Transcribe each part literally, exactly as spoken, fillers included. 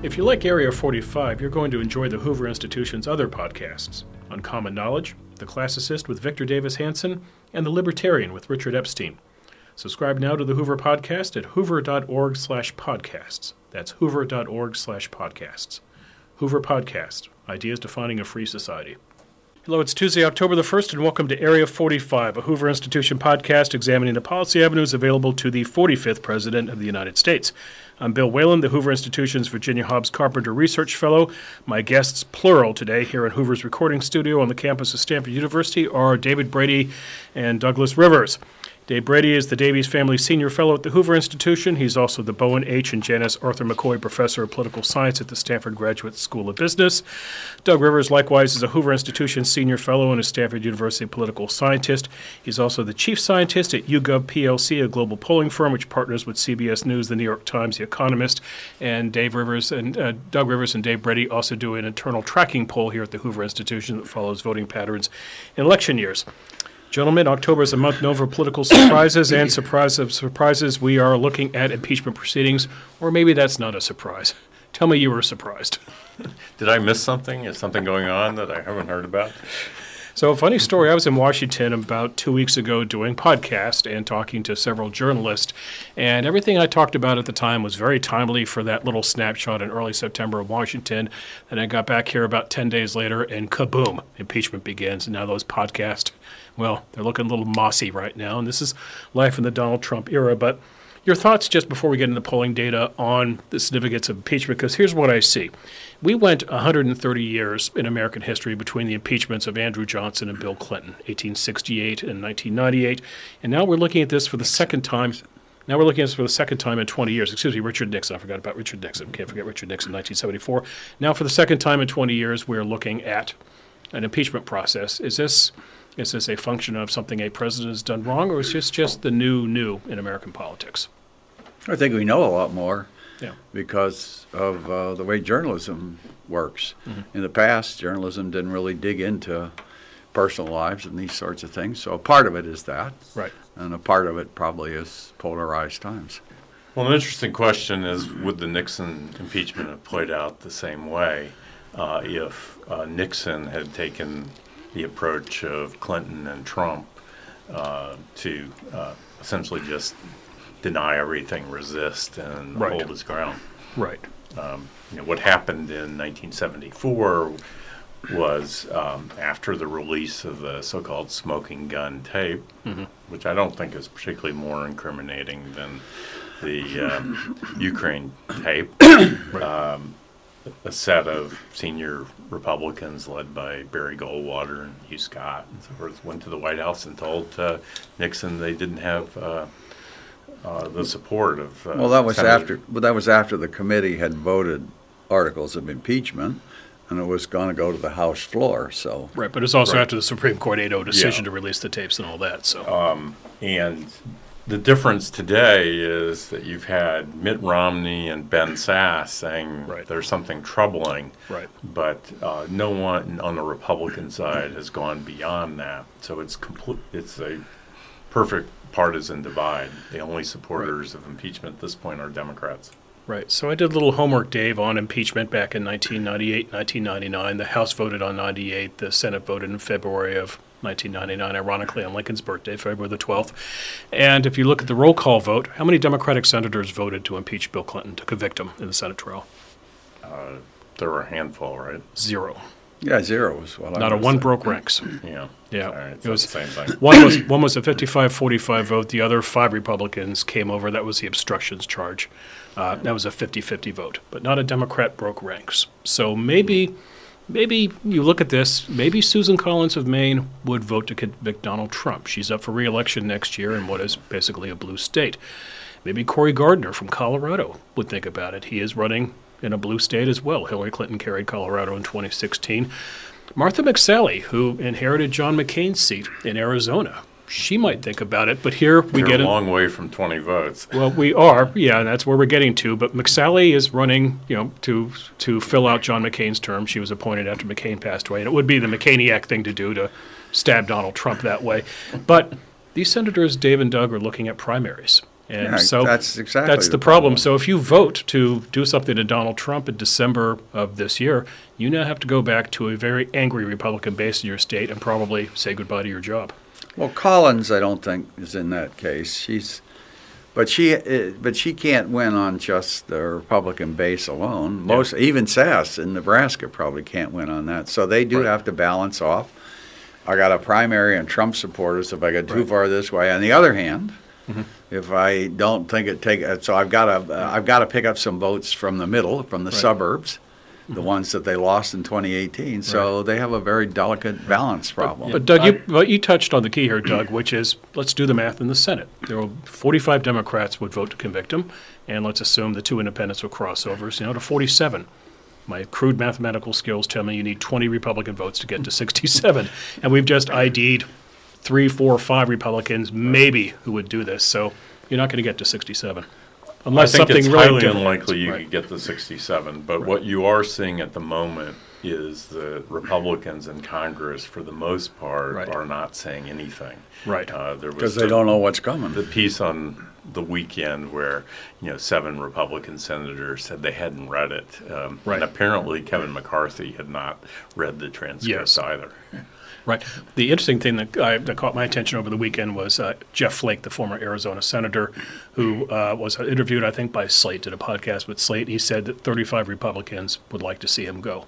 If you like Area forty-five, you're going to enjoy the Hoover Institution's other podcasts, Uncommon Knowledge, The Classicist with Victor Davis Hanson, and The Libertarian with Richard Epstein. Subscribe now to the Hoover Podcast at hoover.org slash podcasts. That's hoover.org slash podcasts. Hoover Podcast, ideas defining a free society. Hello, it's Tuesday, October the first, and welcome to Area forty-five, a Hoover Institution podcast examining the policy avenues available to the forty-fifth President of the United States. I'm Bill Whalen, the Hoover Institution's Virginia Hobbs Carpenter Research Fellow. My guests, plural, today here in Hoover's recording studio on the campus of Stanford University are David Brady and Douglas Rivers. Dave Brady is the Davies Family Senior Fellow at the Hoover Institution. He's also the Bowen H. and Janice Arthur McCoy Professor of Political Science at the Stanford Graduate School of Business. Doug Rivers, likewise, is a Hoover Institution Senior Fellow and a Stanford University Political Scientist. He's also the Chief Scientist at YouGov P L C, a global polling firm which partners with C B S News, The New York Times, The Economist. And Dave Rivers and uh, Doug Rivers and Dave Brady also do an internal tracking poll here at the Hoover Institution that follows voting patterns in election years. Gentlemen, October is a month known for political surprises, and surprise of surprises, we are looking at impeachment proceedings, or maybe that's not a surprise. Tell me you were surprised. Did I miss something? Is something going on that I haven't heard about? So a funny story, I was in Washington about two weeks ago doing podcast and talking to several journalists, and everything I talked about at the time was very timely for that little snapshot in early September of Washington, and I got back here about ten days later, and kaboom, impeachment begins, and now those podcasts, well, they're looking a little mossy right now, and this is life in the Donald Trump era, but your thoughts just before we get into the polling data on the significance of impeachment, because here's what I see. We went one hundred thirty years in American history between the impeachments of Andrew Johnson and Bill Clinton, eighteen sixty-eight and nineteen ninety-eight, and now we're looking at this for the second time. Now we're looking at this for the second time in twenty years. Excuse me, Richard Nixon. I forgot about Richard Nixon. Can't forget Richard Nixon, nineteen seventy-four. Now for the second time in twenty years, we're looking at an impeachment process. Is this Is this a function of something a president has done wrong, or is this just the new, new in American politics? I think we know a lot more yeah. because of uh, the way journalism works. Mm-hmm. In the past, journalism didn't really dig into personal lives and these sorts of things. So a part of it is that. Right. And a part of it probably is polarized times. Well, an interesting question is, would the Nixon impeachment have played out the same way uh, if uh, Nixon had taken the approach of Clinton and Trump uh, to uh, essentially just deny everything, resist, and right. hold his ground. Right. Um, you know, what happened in nineteen seventy-four was um, after the release of the so-called smoking gun tape, mm-hmm. which I don't think is particularly more incriminating than the um, Ukraine tape. Right. Um, a set of senior Republicans led by Barry Goldwater and Hugh Scott and so forth went to the White House and told uh, Nixon they didn't have uh, uh, the support of uh, well that was Senator. after but that was after the committee had voted articles of impeachment and it was going to go to the House floor, so right but it's also right. after the Supreme Court eight oh decision yeah. to release the tapes and all that, so um, and the difference today is that you've had Mitt Romney and Ben Sasse saying right. there's something troubling, right. but uh, no one on the Republican side has gone beyond that. So it's complete. It's a perfect partisan divide. The only supporters right. of impeachment at this point are Democrats. Right. So I did a little homework, Dave, on impeachment back in nineteen ninety-eight, nineteen ninety-nine. The House voted on ninety-eight. The Senate voted in February of nineteen ninety-nine, ironically on Lincoln's birthday, February the twelfth. And if you look at the roll call vote, how many Democratic senators voted to impeach Bill Clinton, to convict him in the Senate trial? Uh, there were a handful, right? Zero. Yeah, zero was what I was. Not a one saying. Broke ranks. Yeah. Yeah. All right, it was the same thing. One was, one was a fifty-five forty-five vote. The other five Republicans came over. That was the obstructions charge. Uh, that was a fifty-fifty vote. But not a Democrat broke ranks. So maybe... Maybe you look at this, maybe Susan Collins of Maine would vote to convict Donald Trump. She's up for re-election next year in what is basically a blue state. Maybe Cory Gardner from Colorado would think about it. He is running in a blue state as well. Hillary Clinton carried Colorado in twenty sixteen. Martha McSally, who inherited John McCain's seat in Arizona, she might think about it, but here we You're get a long in, way from twenty votes. Well, we are, yeah, and that's where we're getting to. But McSally is running, you know, to to fill out John McCain's term. She was appointed after McCain passed away, and it would be the McCainiac thing to do to stab Donald Trump that way. But these senators, Dave and Doug, are looking at primaries, And yeah, so that's exactly that's the, the problem. problem. So if you vote to do something to Donald Trump in December of this year, you now have to go back to a very angry Republican base in your state and probably say goodbye to your job. Well, Collins, I don't think, is in that case. She's, but she, but she can't win on just the Republican base alone. Most, yeah. even Sass in Nebraska probably can't win on that. So they do right. have to balance off. I got a primary and Trump supporters. If I go too right. far this way, on the other hand. Mm-hmm. If I don't think it take so I've got to uh, I've got to pick up some votes from the middle, from the right. suburbs, the mm-hmm. ones that they lost in twenty eighteen. So right. they have a very delicate balance problem. But, but Doug, you, but you touched on the key here, Doug, which is let's do the math in the Senate. There were forty-five Democrats would vote to convict him, and let's assume the two independents will cross over, so, you know, to forty-seven. My crude mathematical skills tell me you need twenty Republican votes to get to sixty-seven, and we've just I D'd three, four, five Republicans maybe who would do this. So you're not going to get to sixty-seven. Unless I think something it's really highly different. unlikely you right. could get to sixty-seven. But right. what you are seeing at the moment is the Republicans in Congress, for the most part, right. are not saying anything. Right. Uh, there was because they the, don't know what's coming. The piece on the weekend where, you know, seven Republican senators said they hadn't read it. Um, right. And apparently Kevin McCarthy had not read the transcript yes. either. Right. The interesting thing that, I, that caught my attention over the weekend was uh, Jeff Flake, the former Arizona senator, who uh, was interviewed, I think, by Slate, did a podcast with Slate. He said that thirty-five Republicans would like to see him go.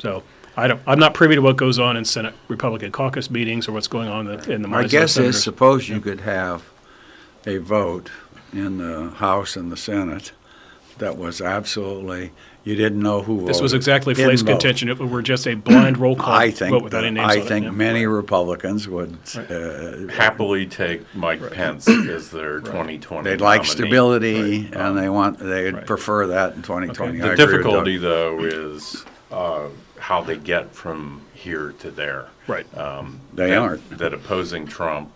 So I don't, I'm not privy to what goes on in Senate Republican caucus meetings or what's going on in the, in the minds of the senators. My guess is suppose you could have a vote in the House and the Senate that was absolutely – you didn't know who voted. This was exactly Flake's contention. It were just a blind roll call I think vote without any names I on think it. Many Republicans would right. uh, happily take Mike right. Pence as their right. twenty twenty They'd like nominee. Stability, right. and they want they'd right. prefer that in twenty twenty. Okay. The difficulty, though, is uh, how they get from here to there. Right. Um, they that, aren't. That opposing Trump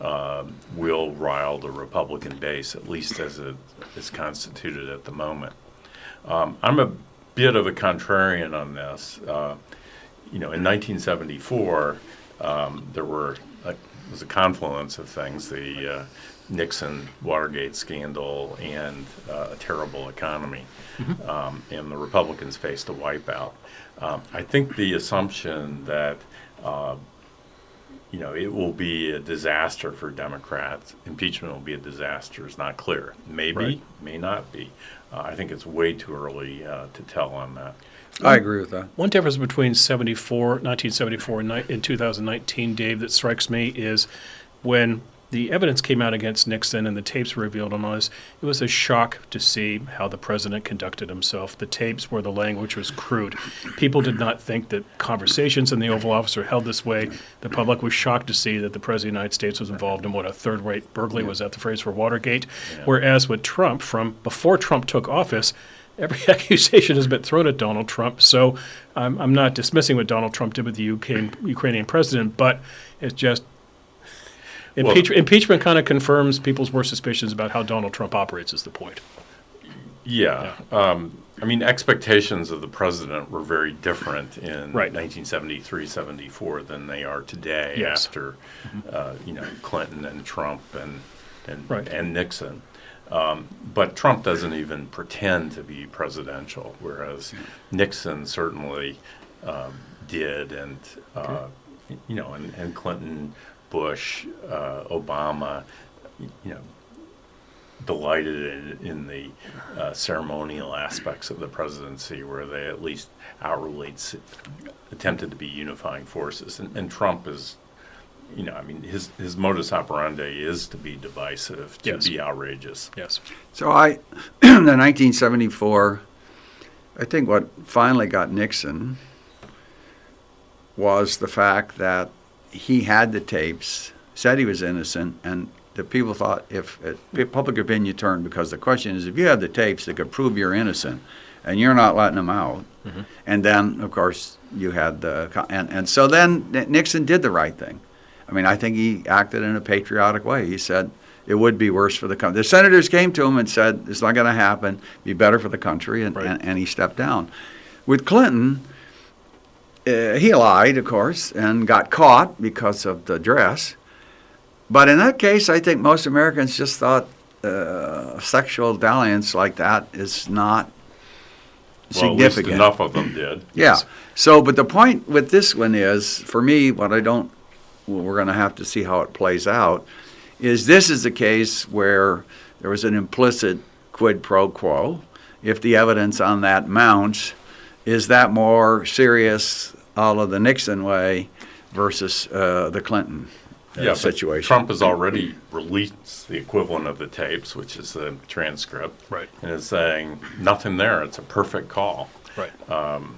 uh, will rile the Republican base, at least as it is constituted at the moment. Um, I'm a bit of a contrarian on this. Uh, you know, in nineteen seventy-four, um, there were a, was a confluence of things: the uh, Nixon Watergate scandal and uh, a terrible economy, mm-hmm. um, and the Republicans faced a wipeout. Um, I think the assumption that uh, you know it will be a disaster for Democrats, impeachment will be a disaster, is not clear. Maybe, right. may not be. Uh, I think it's way too early uh, to tell on that. I agree with that. One difference between seventy-four, nineteen seventy-four and, ni- and two thousand nineteen, Dave, that strikes me is when the evidence came out against Nixon and the tapes were revealed on us, it was a shock to see how the president conducted himself. The tapes where the language was crude. People did not think that conversations in the Oval Office were held this way. The public was shocked to see that the president of the United States was involved in what a third-rate burglary yeah. was that the phrase for Watergate. Yeah. Whereas with Trump, from before Trump took office, every accusation has been thrown at Donald Trump. So I'm, I'm not dismissing what Donald Trump did with the U K, Ukrainian president, but it's just Impeach- well, impeachment kind of confirms people's worst suspicions about how Donald Trump operates is the point. Yeah. yeah. Um, I mean, expectations of the president were very different in right. nineteen seventy-three, seventy-four than they are today yes. after, mm-hmm. uh, you know, Clinton and Trump and, and, right. and Nixon. Um, but Trump doesn't even pretend to be presidential, whereas Nixon certainly um, did and, uh, okay. you know, and, and Clinton – Bush, uh, Obama, you know, delighted in, in the uh, ceremonial aspects of the presidency where they at least outwardly attempted to be unifying forces. And, and Trump is, you know, I mean, his, his modus operandi is to be divisive, to yes. be outrageous. Yes. So I, in the nineteen seventy-four, I think what finally got Nixon was the fact that he had the tapes, said he was innocent, and the people thought if it, public opinion turned, because the question is, if you have the tapes that could prove you're innocent and you're not letting them out, mm-hmm. and then, of course, you had the – and and so then Nixon did the right thing. I mean, I think he acted in a patriotic way. He said it would be worse for the country. The senators came to him and said, it's not going to happen. It would be better for the country, and, right. and, and he stepped down. With Clinton – Uh, he lied, of course, and got caught because of the dress. But in that case, I think most Americans just thought uh, sexual dalliance like that is not well, significant. At least enough of them did. Yeah. Yes. So, but the point with this one is, for me, what I don't, well, we're going to have to see how it plays out, is this is a case where there was an implicit quid pro quo. If the evidence on that mounts, is that more serious, all of the Nixon way, versus uh, the Clinton uh, yeah, situation? Trump has already released the equivalent of the tapes, which is the transcript, right? And is saying nothing there. It's a perfect call, right? Um,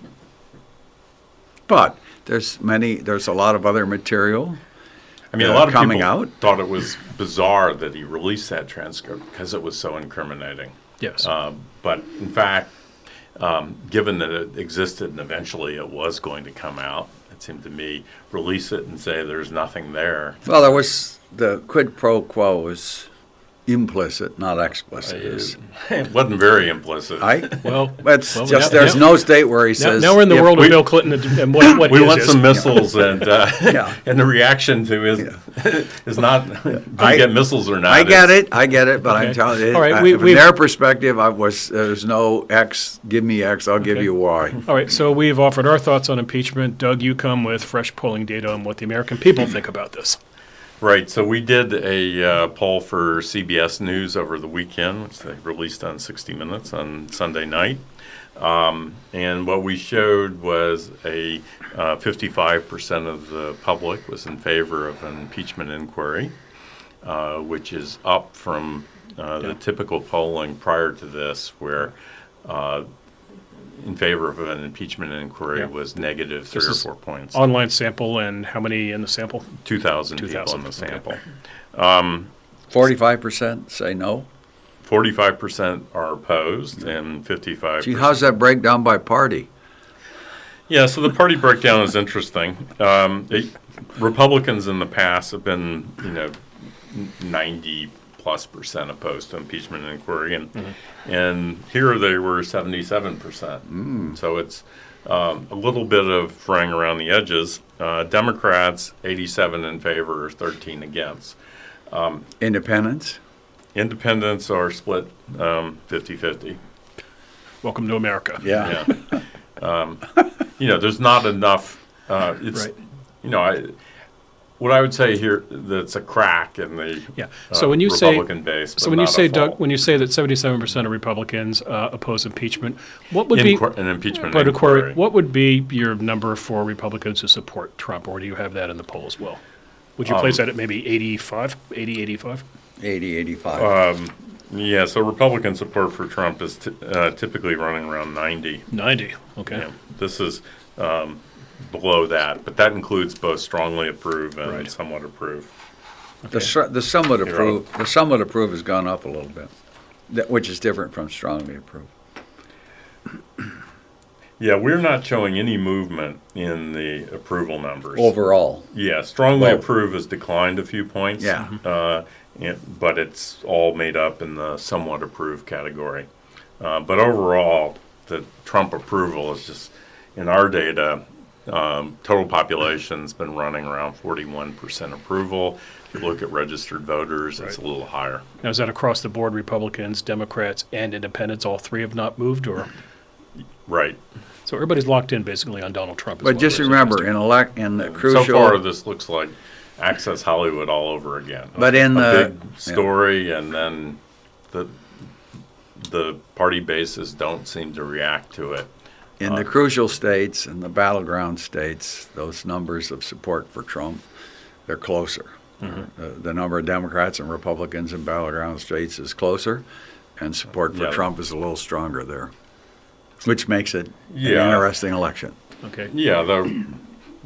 but there's many. There's a lot of other material. I mean, uh, a lot of coming people out. Thought it was bizarre that he released that transcript because it was so incriminating. Yes. Uh, but, in fact, um, given that it existed and eventually it was going to come out, it seemed to me, release it and say there's nothing there. Well, there was the quid pro quo was implicit, not explicit. Uh, it wasn't very implicit. I, well, it's well, just now, there's now, no state where he now, says. Now we're in the world we, of Bill Clinton and what, what we want is. Some missiles, yeah. and uh, yeah. and the reaction to is yeah. is not do I, you get missiles or not. I get it, I get it, but okay. I'm telling you, right, we, I, from their perspective, I was there's no X. Give me X, I'll okay. give you Y. All right, so we've offered our thoughts on impeachment. Doug, you come with fresh polling data on what the American people think about this. Right, so we did a uh, poll for C B S News over the weekend, which they released on sixty minutes on Sunday night. Um, and what we showed was a uh, fifty-five percent of the public was in favor of an impeachment inquiry, uh, which is up from uh, the yeah. typical polling prior to this, where uh, in favor of an impeachment inquiry yeah. was negative three this or four points. Online sample, and how many in the sample? two thousand people in the sample. Okay. Um, forty-five percent say no? forty-five percent are opposed, and fifty-five percent. Gee, how's that break down by party? Yeah, so the party breakdown is interesting. Um, it, Republicans in the past have been, you know, ninety plus percent opposed to impeachment inquiry, and mm-hmm. and here they were seventy-seven percent. Mm. So it's um, a little bit of fraying around the edges. Uh, Democrats, eighty-seven in favor, thirteen against. Um, independents? Independents are split um, fifty-fifty. Welcome to America. Yeah. yeah. um, you know, there's not enough. Uh, it's, right. You know, I... What I would say here, that's a crack in the yeah. so uh, when you Republican say, base. So when you say, Doug, when you say that seventy-seven percent of Republicans uh, oppose impeachment, what would Inqu- be an impeachment? But inquiry. What would be your number for Republicans who support Trump, or do you have that in the poll as well? Would you um, place that at maybe eighty-five, eighty, eighty-five? eighty, eighty-five. Um, yeah, so Republican support for Trump is t- uh, typically running around ninety. ninety, okay. Yeah, this is... Um, below that, but that includes both strongly approve and right. somewhat approve. Okay. The, su- the somewhat approve, the somewhat approve has gone up a little bit, that, which is different from strongly approve. Yeah, we're not showing any movement in the approval numbers overall. Yeah, strongly well, approve has declined a few points. Yeah, uh, it, but it's all made up in the somewhat approve category. Uh, but overall, the Trump approval is just in our data. Um, total population's been running around forty-one percent approval. If you look at registered voters, right. it's a little higher. Now, is that across the board, Republicans, Democrats, and Independents, all three have not moved? Or Right. So everybody's locked in, basically, on Donald Trump. As but well just remember, in, elec- in the crucial... So far, this looks like Access Hollywood all over again. But in a the... big story, yeah. and then the the party bases don't seem to react to it. In the crucial states and the battleground states, those numbers of support for Trump, they're closer. Mm-hmm. Uh, the number of Democrats and Republicans in battleground states is closer, and support for yeah. Trump is a little stronger there, which makes it yeah. an interesting election. Okay. Yeah, the,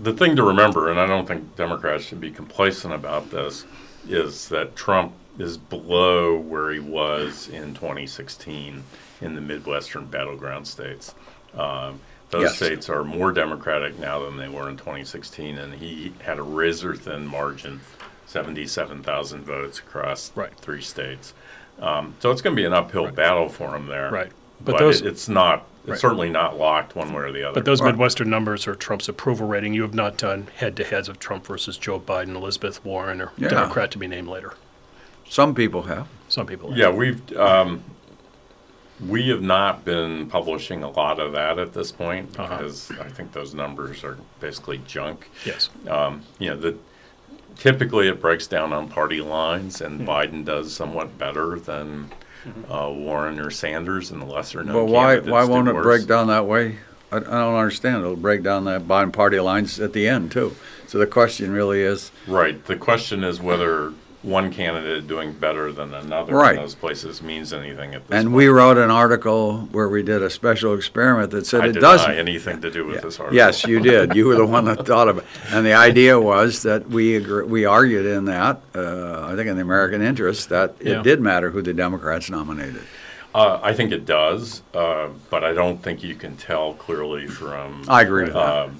the thing to remember, and I don't think Democrats should be complacent about this, is that Trump is below where he was in twenty sixteen in the Midwestern battleground states. Um, those yes. states are more Democratic now than they were in twenty sixteen, and he had a razor-thin margin, seventy-seven thousand votes across right. three states. Um, so it's going to be an uphill right. battle for him there. Right, but, but those, it, it's not it's right. certainly not locked one way or the other. But those right. Midwestern numbers are Trump's approval rating. You have not done head-to-heads of Trump versus Joe Biden, Elizabeth Warren, or yeah. Democrat to be named later. Some people have. Some people have. Yeah, we've, um, we have not been publishing a lot of that at this point because uh-huh. I think those numbers are basically junk. Yes. Um, you know, the, typically it breaks down on party lines, and mm-hmm. Biden does somewhat better than mm-hmm. uh, Warren or Sanders and the lesser-known well, candidates. But why, why won't it break down that way? I, I don't understand. It'll break down that Biden party lines at the end, too. So the question really is... Right. The question is whether... one candidate doing better than another right. in those places means anything at this and point. We wrote an article where we did a special experiment that said I it doesn't. I did not anything to do with yeah. this article. Yes, you did. You were the one that thought of it. And the idea was that we agree, we argued in that, uh, I think in the American interest, that yeah. it did matter who the Democrats nominated. Uh, I think it does, uh, but I don't think you can tell clearly from... I agree with uh, that.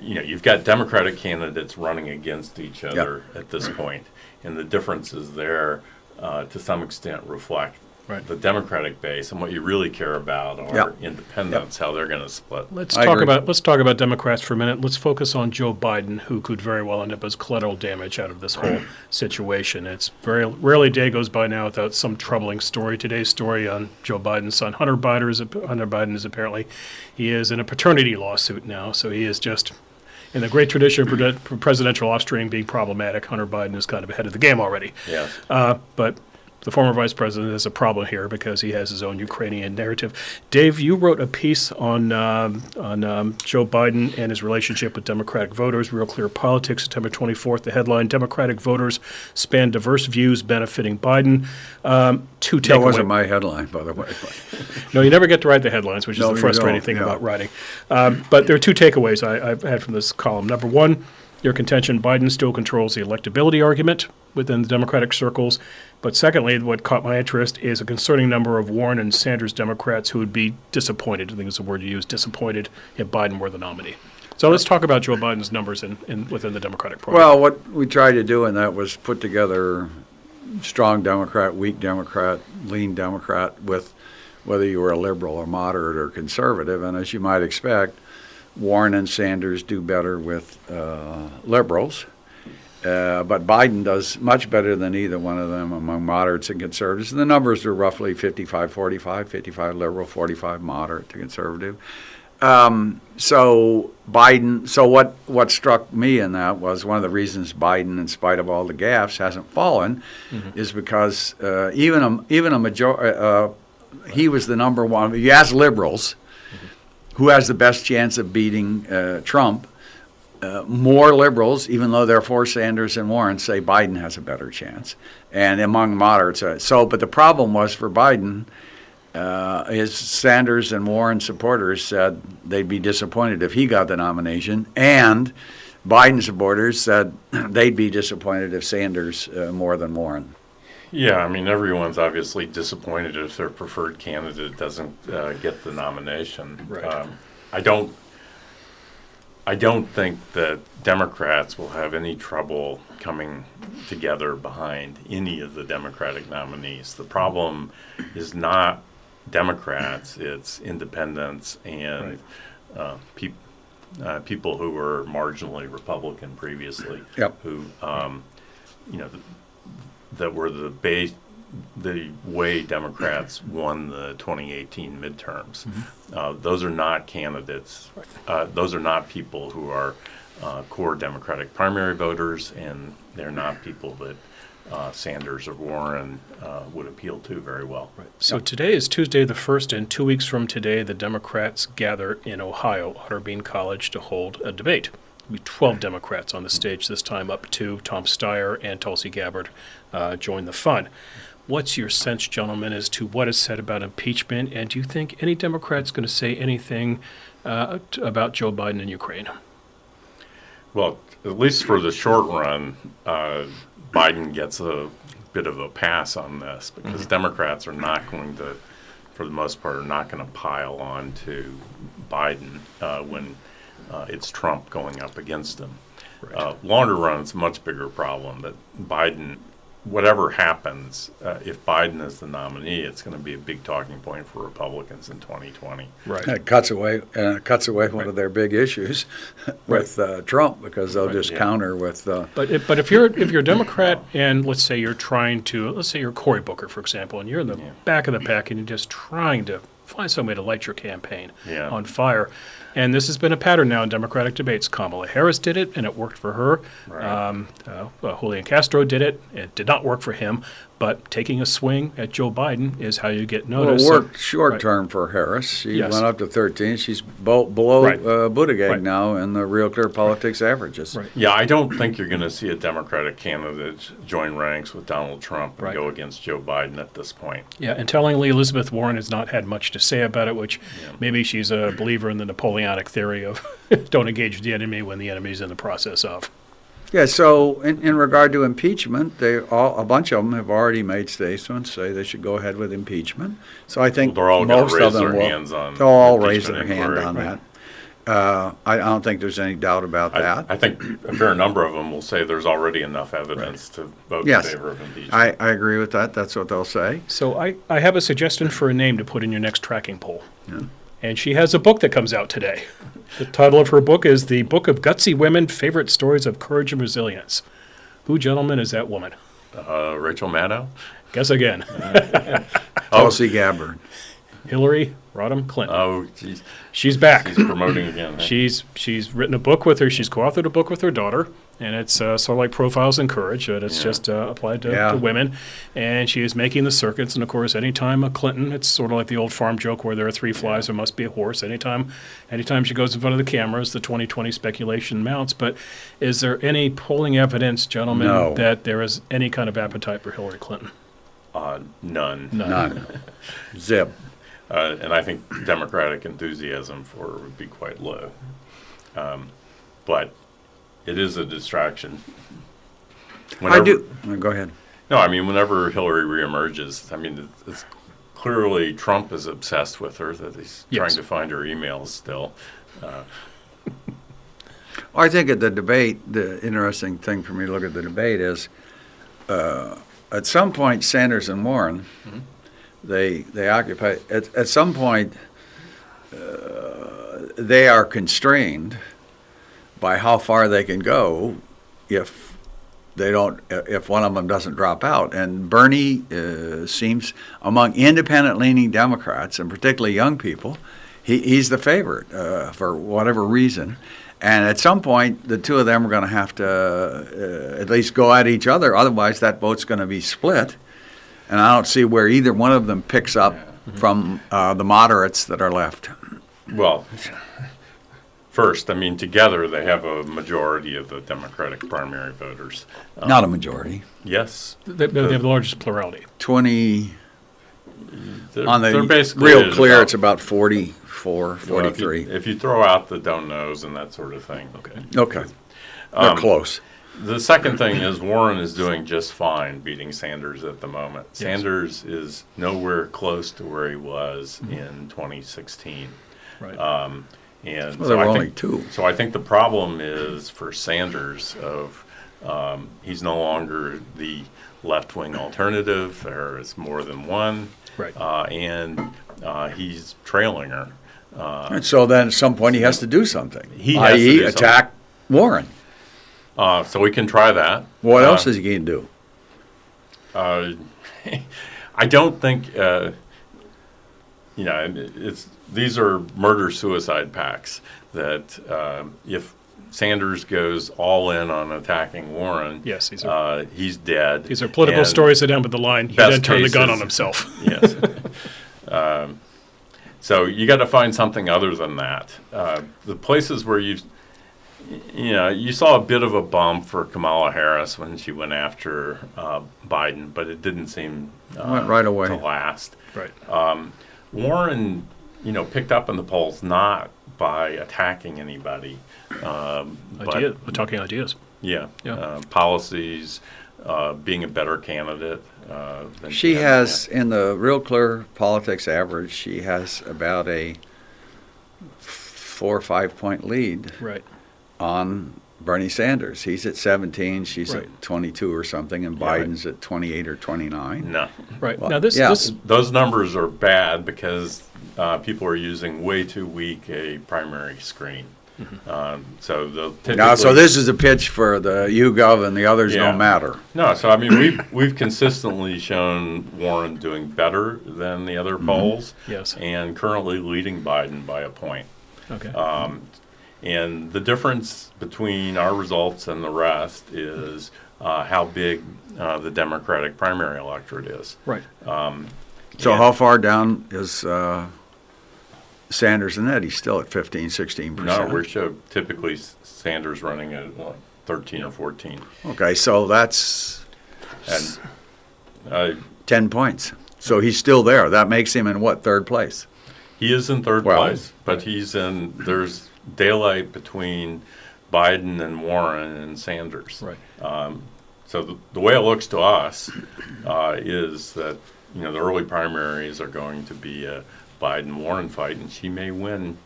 You know, you've got Democratic candidates running against each other yep. at this right. point, and the differences there, uh, to some extent, reflect right. the Democratic base. And what you really care about are yep. independents, yep. how they're going to split. Let's I talk agree. about let's talk about Democrats for a minute. Let's focus on Joe Biden, who could very well end up as collateral damage out of this whole situation. It's very rarely a day goes by now without some troubling story. Today's story on Joe Biden's son, Hunter Biden, is Hunter Biden is apparently he is in a paternity lawsuit now, so he is just. In the great tradition of presidential offspring being problematic, Hunter Biden is kind of ahead of the game already. Yes. Uh, but the former vice president has a problem here because he has his own Ukrainian narrative. Dave, you wrote a piece on um, on um, Joe Biden and his relationship with Democratic voters, Real Clear Politics, September twenty-fourth. The headline, Democratic voters span diverse views benefiting Biden. Um, two that wasn't away. My headline, by the way. No, you never get to write the headlines, which no, is the frustrating thing yeah. about writing. Um, but there are two takeaways I, I've had from this column. Number one, your contention, Biden still controls the electability argument within the Democratic circles. But secondly, what caught my interest is a concerning number of Warren and Sanders Democrats who would be disappointed, I think is the word you use, disappointed if Biden were the nominee. So let's talk about Joe Biden's numbers in, in within the Democratic program. Well, what we tried to do in that was put together strong Democrat, weak Democrat, lean Democrat with whether you were a liberal or moderate or conservative. And as you might expect, Warren and Sanders do better with uh, liberals, uh, but Biden does much better than either one of them among moderates and conservatives. And the numbers are roughly fifty-five forty-five, fifty-five liberal, forty-five moderate to conservative. Um, so Biden. So what, what struck me in that was one of the reasons Biden, in spite of all the gaffes, hasn't fallen mm-hmm. is because uh, even a, even a majority, uh, he was the number one. You ask liberals. Who has the best chance of beating uh, Trump? Uh, more liberals, even though they're for Sanders and Warren, say Biden has a better chance. And among moderates, uh, so. But the problem was for Biden, uh, his Sanders and Warren supporters said they'd be disappointed if he got the nomination, and Biden supporters said they'd be disappointed if Sanders uh, more than Warren. Yeah, I mean, everyone's obviously disappointed if their preferred candidate doesn't uh, get the nomination. Right. Um, I don't. I don't think that Democrats will have any trouble coming together behind any of the Democratic nominees. The problem is not Democrats; it's independents and right. uh, pe- uh, people who were marginally Republican previously, yep. who um, you know. The, that were the base, the way Democrats won the twenty eighteen midterms. Mm-hmm. Uh, those are not candidates. Right. Uh, those are not people who are uh, core Democratic primary voters, and they're not people that uh, Sanders or Warren uh, would appeal to very well. Right. So yep. today is Tuesday the first, and two weeks from today, the Democrats gather in Ohio, Otterbein College, to hold a debate. We twelve Democrats on the stage this time, up to Tom Steyer and Tulsi Gabbard uh, join the fun. What's your sense, gentlemen, as to what is said about impeachment? And do you think any Democrat's going to say anything uh, t- about Joe Biden and Ukraine? Well, at least for the short run, uh, Biden gets a bit of a pass on this because mm-hmm. Democrats are not going to, for the most part, are not going to pile on to Biden uh, when Uh, it's Trump going up against him. Right. Uh, longer run, it's a much bigger problem that Biden whatever happens, uh, if Biden is the nominee, it's going to be a big talking point for Republicans in twenty twenty. Right. And it cuts away, and it cuts away one right. of their big issues with uh, Trump, because they'll right, just yeah. counter with. Uh, but if, but if you're if you're a Democrat and let's say you're trying to let's say you're Cory Booker, for example, and you're in the yeah. back of the pack and you're just trying to find some way to light your campaign yeah. on fire. And this has been a pattern now in Democratic debates. Kamala Harris did it, and it worked for her. Right. Um, uh, Julian Castro did it. It did not work for him. But taking a swing at Joe Biden is how you get noticed. Well, it worked so, short-term right. for Harris. She yes. went up to thirteen. She's bo- below right. uh, Buttigieg right. now in the Real Clear Politics right. averages. Right. Yeah, I don't think you're going to see a Democratic candidate join ranks with Donald Trump and right. go against Joe Biden at this point. Yeah, and tellingly, Elizabeth Warren has not had much to say about it, which yeah. maybe she's a believer in the Napoleonic theory of don't engage the enemy when the enemy's in the process of. Yeah, so in, in regard to impeachment, they all a bunch of them have already made statements say they should go ahead with impeachment. So I think well, most of them will. They'll all raise their hand on that. Uh, I, I don't think there's any doubt about I, that. I think a fair number of them will say there's already enough evidence right. to vote yes. in favor of impeachment. I, I agree with that. That's what they'll say. So I, I have a suggestion for a name to put in your next tracking poll. Yeah. And she has a book that comes out today. The title of her book is The Book of Gutsy Women, Favorite Stories of Courage and Resilience. Who, gentlemen, is that woman? Uh, Rachel Maddow? Guess again. uh, Tulsi Gabbard. Hillary Rodham Clinton. Oh, geez. She's back. She's promoting again. Huh? She's she's written a book with her. She's co-authored a book with her daughter, and it's uh, sort of like Profiles in Courage, and it's yeah. just uh, applied to, yeah. to women. And she is making the circuits. And, of course, anytime a Clinton, it's sort of like the old farm joke where there are three flies, there must be a horse. Anytime, anytime she goes in front of the cameras, the twenty twenty speculation mounts. But is there any polling evidence, gentlemen, no. that there is any kind of appetite for Hillary Clinton? Uh, none. None. None. Zip. Uh, and I think Democratic enthusiasm for her would be quite low. Um, but it is a distraction. Whenever, I do. No, go ahead. No, I mean, whenever Hillary reemerges, I mean, it's clearly Trump is obsessed with her, that he's yes. trying to find her emails still. Uh, I think at the debate, the interesting thing for me to look at the debate is uh, at some point Sanders and Warren mm-hmm. – They they occupy at at some point. Uh, they are constrained by how far they can go if they don't if one of them doesn't drop out. And Bernie uh, seems among independent leaning Democrats and particularly young people, he, he's the favorite uh, for whatever reason. And at some point, the two of them are going to have to uh, at least go at each other. Otherwise, that vote's going to be split. And I don't see where either one of them picks up yeah. mm-hmm. from uh, the moderates that are left. Well, first, I mean, together they have a majority of the Democratic primary voters. Um, Not a majority. Yes. They, they have the largest plurality. twenty They're, on the Real Clear, about, it's about forty-four, forty-three Well, if, you, if you throw out the don't knows and that sort of thing. Okay. Okay. Um, they're close. The second thing is Warren is doing just fine beating Sanders at the moment. Yes. Sanders is nowhere close to where he was mm-hmm. in twenty sixteen. Right. Um, and well, so, I think, two. so I think the problem is for Sanders of um, he's no longer the left-wing alternative. There is more than one. Right. Uh, and uh, he's trailing her. Uh, and so then at some point he has to do something, that is attack Warren. Uh, so we can try that. What else uh, is he going to do? Uh, I don't think, uh, you know, it's these are murder-suicide pacts that uh, if Sanders goes all in on attacking Warren, yes, these are, uh, he's dead. These are political stories that end with the line, he then turned the gun on himself. Yes. um, so you got to find something other than that. Uh, the places where you've... You know, you saw a bit of a bump for Kamala Harris when she went after uh, Biden, but it didn't seem uh, went right away to last. Right. Um, Warren, you know, picked up in the polls not by attacking anybody, um, Idea, but talking ideas. Yeah. yeah. Uh, policies, uh, being a better candidate. Uh, than she has had. In the Real Clear Politics average, she has about a four or five point lead. Right. On Bernie Sanders. He's at seventeen, she's right. at twenty-two or something, and yeah, Biden's right. at twenty-eight or twenty-nine. No. Right. Well, now this, yeah. this those numbers are bad because uh, people are using way too weak a primary screen. Mm-hmm. Um, so the now, so this is a pitch for the YouGov and the others yeah. don't matter. No, so I mean we've we've consistently shown Warren doing better than the other mm-hmm. polls, yes, and currently leading Biden by a point. Okay. Um, and the difference between our results and the rest is uh, how big uh, the Democratic primary electorate is. Right. Um, so how far down is? Uh, Sanders and that he's still at fifteen, sixteen percent. No, we show typically Sanders running at like thirteen or fourteen. Okay, so that's and, uh, ten points. So he's still there. That makes him in what, third place? He is in third well, place, but he's in, there's daylight between Biden and Warren and Sanders. Right. Um, so the, the way it looks to us uh, is that, you know, the early primaries are going to be a Biden-Warren fight, and she may win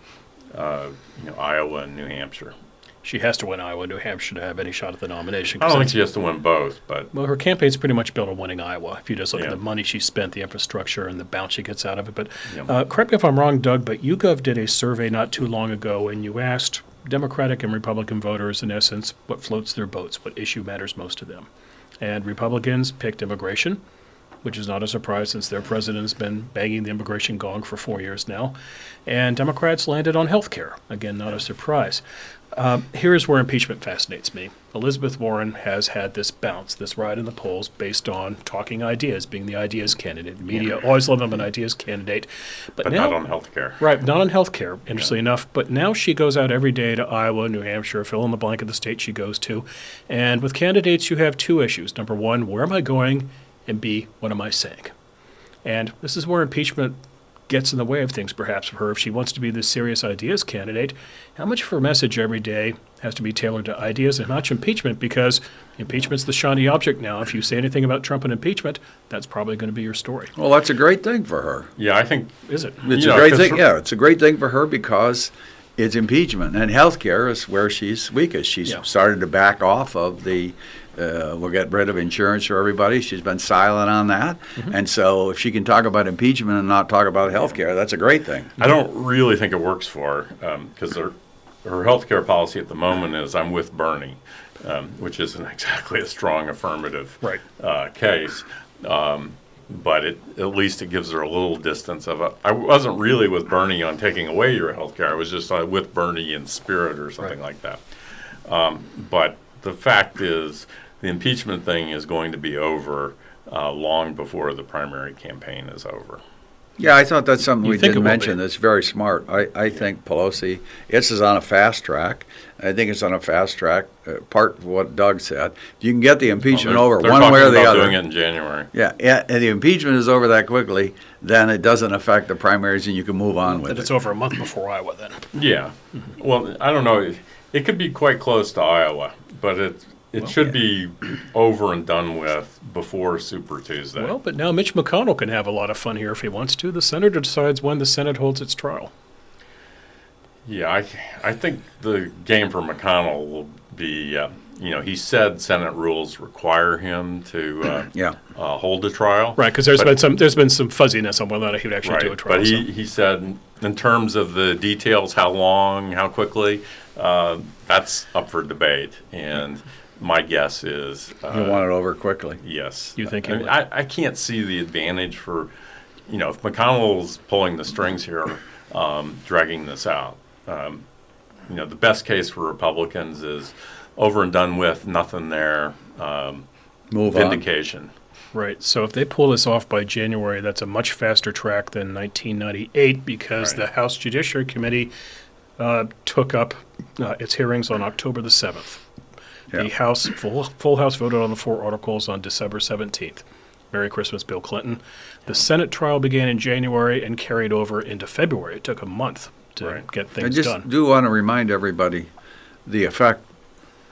uh, you know, Iowa and New Hampshire. She has to win Iowa and New Hampshire to have any shot at the nomination. I don't think she has to win both, but... Well, her campaign's pretty much built on winning Iowa, if you just look yeah. at the money she spent, the infrastructure, and the bounce she gets out of it. But yeah. uh, correct me if I'm wrong, Doug, but YouGov did a survey not too long ago, and you asked Democratic and Republican voters, in essence, what floats their boats, what issue matters most to them. And Republicans picked immigration, which is not a surprise since their president has been banging the immigration gong for four years now. And Democrats landed on health care. Again, not a surprise. Um, here is where impeachment fascinates me. Elizabeth Warren has had this bounce, this ride in the polls based on talking ideas, being the ideas candidate. The media yeah. always love them an ideas candidate. But, but now, not on health care. Right, not on health care, interestingly yeah. enough. But now she goes out every day to Iowa, New Hampshire, fill in the blank of the state she goes to. And with candidates, you have two issues. Number one, where am I going? And B, what am I saying? And this is where impeachment gets in the way of things, perhaps, for her. If she wants to be this serious ideas candidate, how much of her message every day has to be tailored to ideas and not to impeachment? Because impeachment's the shiny object now. If you say anything about Trump and impeachment, that's probably going to be your story. Well, that's a great thing for her. Yeah, I think. Is it? It's yeah, a great thing. Yeah, it's a great thing for her because it's impeachment. And health care is where she's weakest. She's yeah. started to back off of the Uh, we'll get rid of insurance for everybody. She's been silent on that. Mm-hmm. And so if she can talk about impeachment and not talk about health care, that's a great thing. I don't really think it works for her because um, her, her health care policy at the moment is I'm with Bernie, um, which isn't exactly a strong affirmative right. uh, case. Um, but it, at least it gives her a little distance of a, I wasn't really with Bernie on taking away your health care. I was just uh, with Bernie in spirit or something right. like that. Um, but the fact is, the impeachment thing is going to be over uh, long before the primary campaign is over. Yeah, I thought that's something you we didn't mention that's very smart. I, I yeah. think Pelosi, this is on a fast track. I think it's on a fast track, uh, part of what Doug said. If you can get the impeachment well, over one way or the other. They're doing it in January. Yeah, and the impeachment is over that quickly, then it doesn't affect the primaries and you can move on with it. It's over a month before Iowa then. Yeah. Well, I don't know. It could be quite close to Iowa, but it it well, should yeah. be over and done with before Super Tuesday. Well, but now Mitch McConnell can have a lot of fun here if he wants to. The senator decides when the Senate holds its trial. Yeah, I, I think the game for McConnell will be, uh, you know, he said Senate rules require him to uh, yeah. uh, hold a trial. Right, because there's been some there's been some fuzziness on whether or not he would actually right, do a trial. But he, so. he said in terms of the details, how long, how quickly, Uh, that's up for debate, and my guess is uh, you want it over quickly. Yes, you think? I, mean, I, I can't see the advantage for, you know, if McConnell's pulling the strings here, um, dragging this out. Um, you know, the best case for Republicans is over and done with, nothing there. Um, Move vindication. On. Right. So if they pull this off by January, that's a much faster track than nineteen ninety-eight because right. the House Judiciary Committee Uh, took up uh, its hearings on October the seventh. Yeah. The House, full, full House voted on the four articles on December seventeenth. Merry Christmas, Bill Clinton. The Senate trial began in January and carried over into February. It took a month to right. get things done. I just done. do want to remind everybody the effect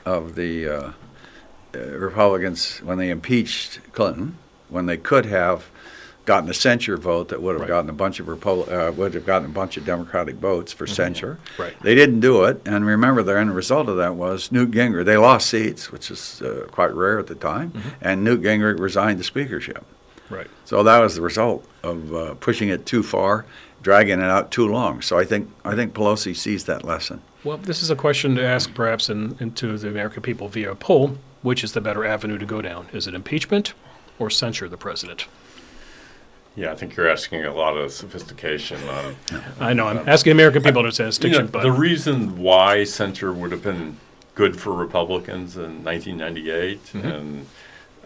of the uh, uh, Republicans when they impeached Clinton, when they could have gotten a censure vote that would have right. gotten a bunch of Repo- uh, would have gotten a bunch of Democratic votes for mm-hmm. censure. Right. They didn't do it, and remember, the end result of that was Newt Gingrich. They lost seats, which is uh, quite rare at the time, mm-hmm. and Newt Gingrich resigned the speakership. Right. So that was the result of uh, pushing it too far, dragging it out too long. So I think I think Pelosi sees that lesson. Well, this is a question to ask perhaps in, in to the American people via a poll. Which is the better avenue to go down? Is it impeachment or censure the president? Yeah, I think you're asking a lot of sophistication. On, I know. I'm um, asking American people I, to distinction. You know, but the reason why censure would have been good for Republicans in nineteen ninety-eight mm-hmm. and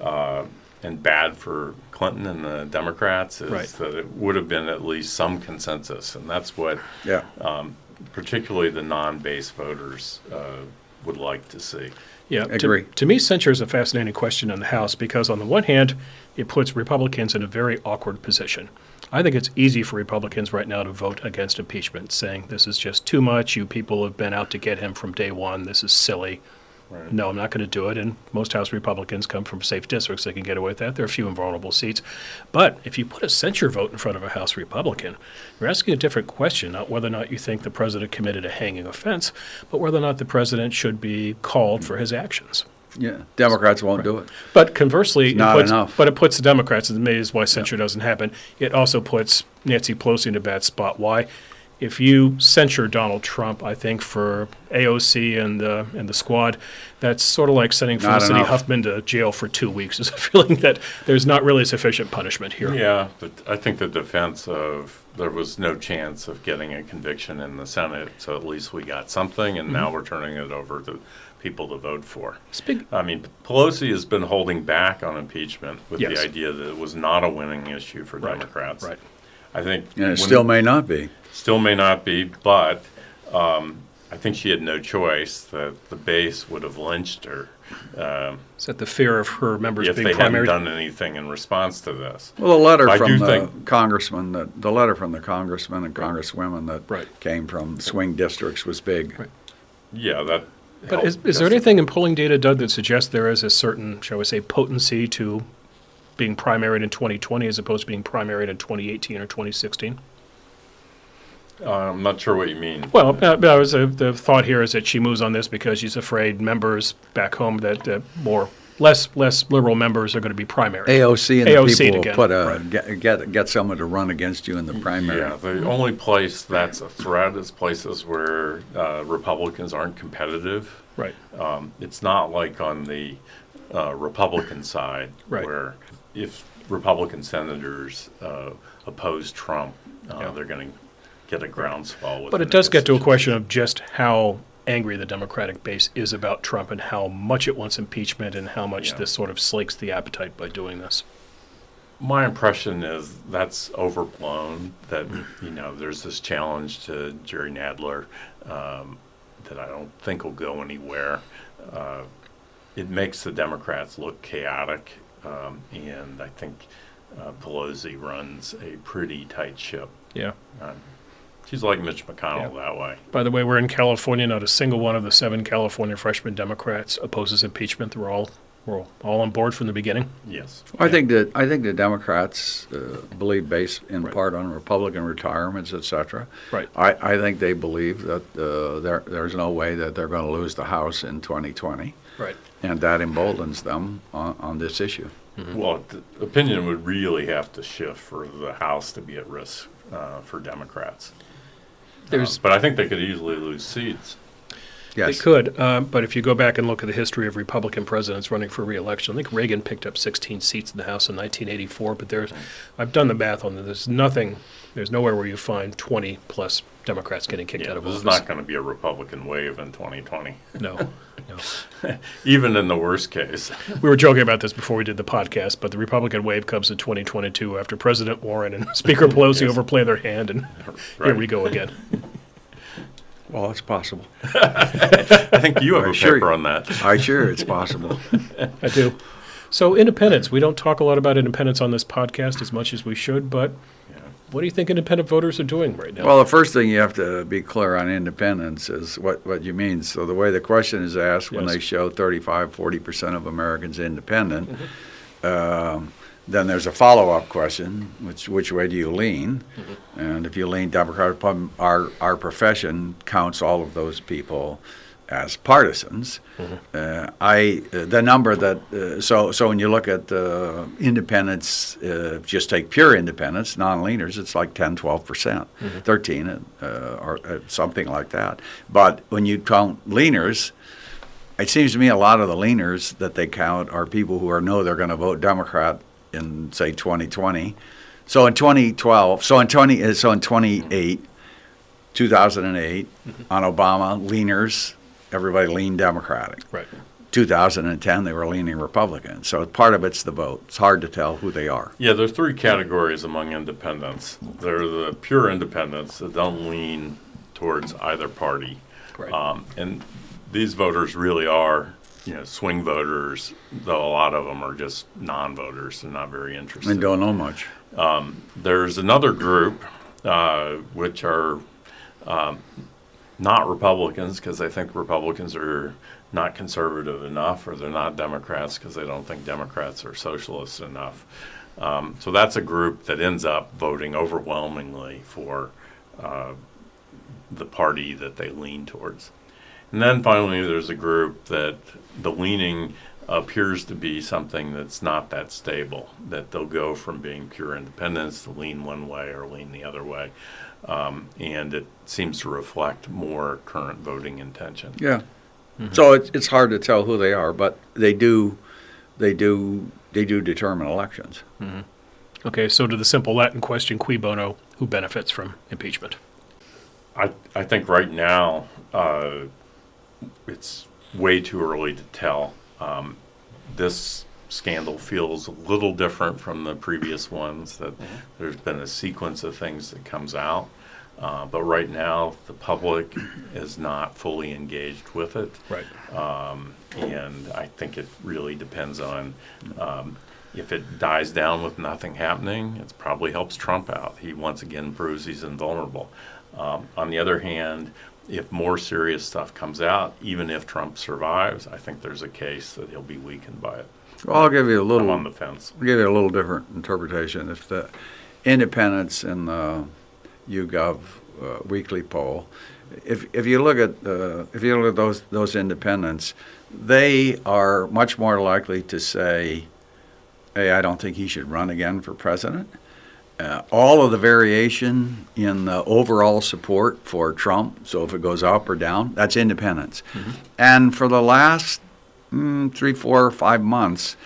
uh, and bad for Clinton and the Democrats is right. that it would have been at least some consensus. And that's what yeah. um, particularly the non-base voters uh, would like to see. Yeah, agree. To, to me, censure is a fascinating question in the House because, on the one hand, it puts Republicans in a very awkward position. I think it's easy for Republicans right now to vote against impeachment, saying this is just too much. You people have been out to get him from day one. This is silly. Right. No, I'm not going to do it. And most House Republicans come from safe districts. They can get away with that. There are few and vulnerable seats. But if you put a censure vote in front of a House Republican, you're asking a different question, not whether or not you think the president committed a hanging offense, but whether or not the president should be called for his actions. Yeah, Democrats won't right. do it. But conversely, it's not it puts, enough. But it puts the Democrats, and maybe is why censure yeah. doesn't happen. It also puts Nancy Pelosi in a bad spot. Why? If you censure Donald Trump, I think, for A O C and the and the squad, that's sort of like sending Felicity Huffman to jail for two weeks. Is a feeling that there's not really sufficient punishment here. Yeah, but I think the defense of there was no chance of getting a conviction in the Senate, so at least we got something, and mm-hmm. now we're turning it over to people to vote for. Speak- I mean, Pelosi has been holding back on impeachment with yes. the idea that it was not a winning issue for right. Democrats. Right. I think and it still may not be. Still may not be, but um, I think she had no choice. The, the base would have lynched her. Um, Is that the fear of her members being primary? If they hadn't done anything in response to this. Well, the letter I from the congressman, the, the letter from the congressmen and right. congresswomen that right. came from swing districts was big. Right. Yeah, that. But is, is there anything in polling data, Doug, that suggests there is a certain, shall we say, potency to being primaried in twenty twenty as opposed to being primaried in twenty eighteen or twenty sixteen? Uh, I'm not sure what you mean. Well, uh, I was, uh, the thought here is that she moves on this because she's afraid members back home that uh, more less less liberal members are going to be primary. A O C and A O C the people will put a, right. get, get get someone to run against you in the primary. Yeah, the only place that's a threat is places where uh, Republicans aren't competitive. Right. Um, it's not like on the uh, Republican side right. where if Republican senators uh, oppose Trump, uh, yeah. they're going to get a groundswell. But it does get to a question of just how angry the Democratic base is about Trump and how much it wants impeachment and how much yeah. this sort of slakes the appetite by doing this. My impression is that's overblown, that, you know, there's this challenge to Jerry Nadler um, that I don't think will go anywhere. Uh, it makes the Democrats look chaotic, um, and I think uh, Pelosi runs a pretty tight ship. Yeah. Um, She's like Mitch McConnell yeah. that way. By the way, we're in California. Not a single one of the seven California freshman Democrats opposes impeachment. We're all we're all on board from the beginning. Yes, I yeah. think that I think the Democrats uh, believe, based in right. part on Republican retirements, et cetera. Right. I, I think they believe that uh, there there's no way that they're going to lose the House in twenty twenty. Right. And that emboldens them on, on this issue. Mm-hmm. Well, the opinion would really have to shift for the House to be at risk uh, for Democrats. Um, but I think they could easily lose seats. Yes. They could, uh, but if you go back and look at the history of Republican presidents running for re-election, I think Reagan picked up sixteen seats in the House in nineteen eighty-four, but there's, I've done the math on that. There's nothing, there's nowhere where you find twenty-plus Democrats getting kicked yeah, out of office. This is not going to be a Republican wave in twenty twenty. No. No. Even in the worst case. We were joking about this before we did the podcast, but the Republican wave comes in twenty twenty-two after President Warren and Speaker Pelosi yes. overplay their hand, and right. here we go again. Well, it's possible. I think you have I a sure, paper on that. I sure it's possible. I do. So independence. We don't talk a lot about independence on this podcast as much as we should, but yeah. what do you think independent voters are doing right now? Well, the first thing you have to be clear on independence is what, what you mean. So the way the question is asked, yes. when they show thirty-five, forty percent of Americans independent, mm-hmm. um, Then there's a follow-up question, which which way do you lean? Mm-hmm. And if you lean Democrat, our our profession counts all of those people as partisans. Mm-hmm. Uh, I uh, the number that uh, so so when you look at uh, independents, uh, just take pure independents, non-leaners, it's like ten, twelve percent, mm-hmm. thirteen, uh, or uh, something like that. But when you count leaners, it seems to me a lot of the leaners that they count are people who are know they're going to vote Democrat in, say, twenty twenty. So in twenty twelve, so in twenty, so in twenty-eight, two thousand eight, mm-hmm. on Obama, leaners, everybody leaned Democratic. Right. two thousand ten, they were leaning Republican. So part of it's the vote. It's hard to tell who they are. Yeah, there's three categories among independents. There are the pure independents that don't lean towards either party. Right. Um, and these voters really are, you know, swing voters, though a lot of them are just non-voters. They're not very interested. And don't know much. Um, there's another group, uh, which are um, not Republicans, because they think Republicans are not conservative enough, or they're not Democrats because they don't think Democrats are socialists enough. Um, so that's a group that ends up voting overwhelmingly for uh, the party that they lean towards. And then finally, there's a group that the leaning appears to be something that's not that stable, that they'll go from being pure independents to lean one way or lean the other way. Um, and it seems to reflect more current voting intention. Yeah. Mm-hmm. So it's, it's hard to tell who they are, but they do they do, they do determine elections. Mm-hmm. Okay, so to the simple Latin question, cui bono, who benefits from impeachment? I, I think right now... Uh, It's way too early to tell. Um, this scandal feels a little different from the previous ones, that mm-hmm. there's been a sequence of things that comes out. Uh, but right now, the public is not fully engaged with it. Right. Um, and I think it really depends on um, if it dies down with nothing happening, it probably helps Trump out. He once again proves he's invulnerable. Um, on the other hand, if more serious stuff comes out, even if Trump survives, I think there's a case that he'll be weakened by it. Well, I'll give you a little. I'm on the fence. I'll give you a little different interpretation. If the independents in the YouGov uh, weekly poll, if if you look at uh, if you look at those those independents, they are much more likely to say, "Hey, I don't think he should run again for president." Uh, all of the variation in the overall support for Trump, so if it goes up or down, that's independents. Mm-hmm. And for the last mm, three, four, or five months,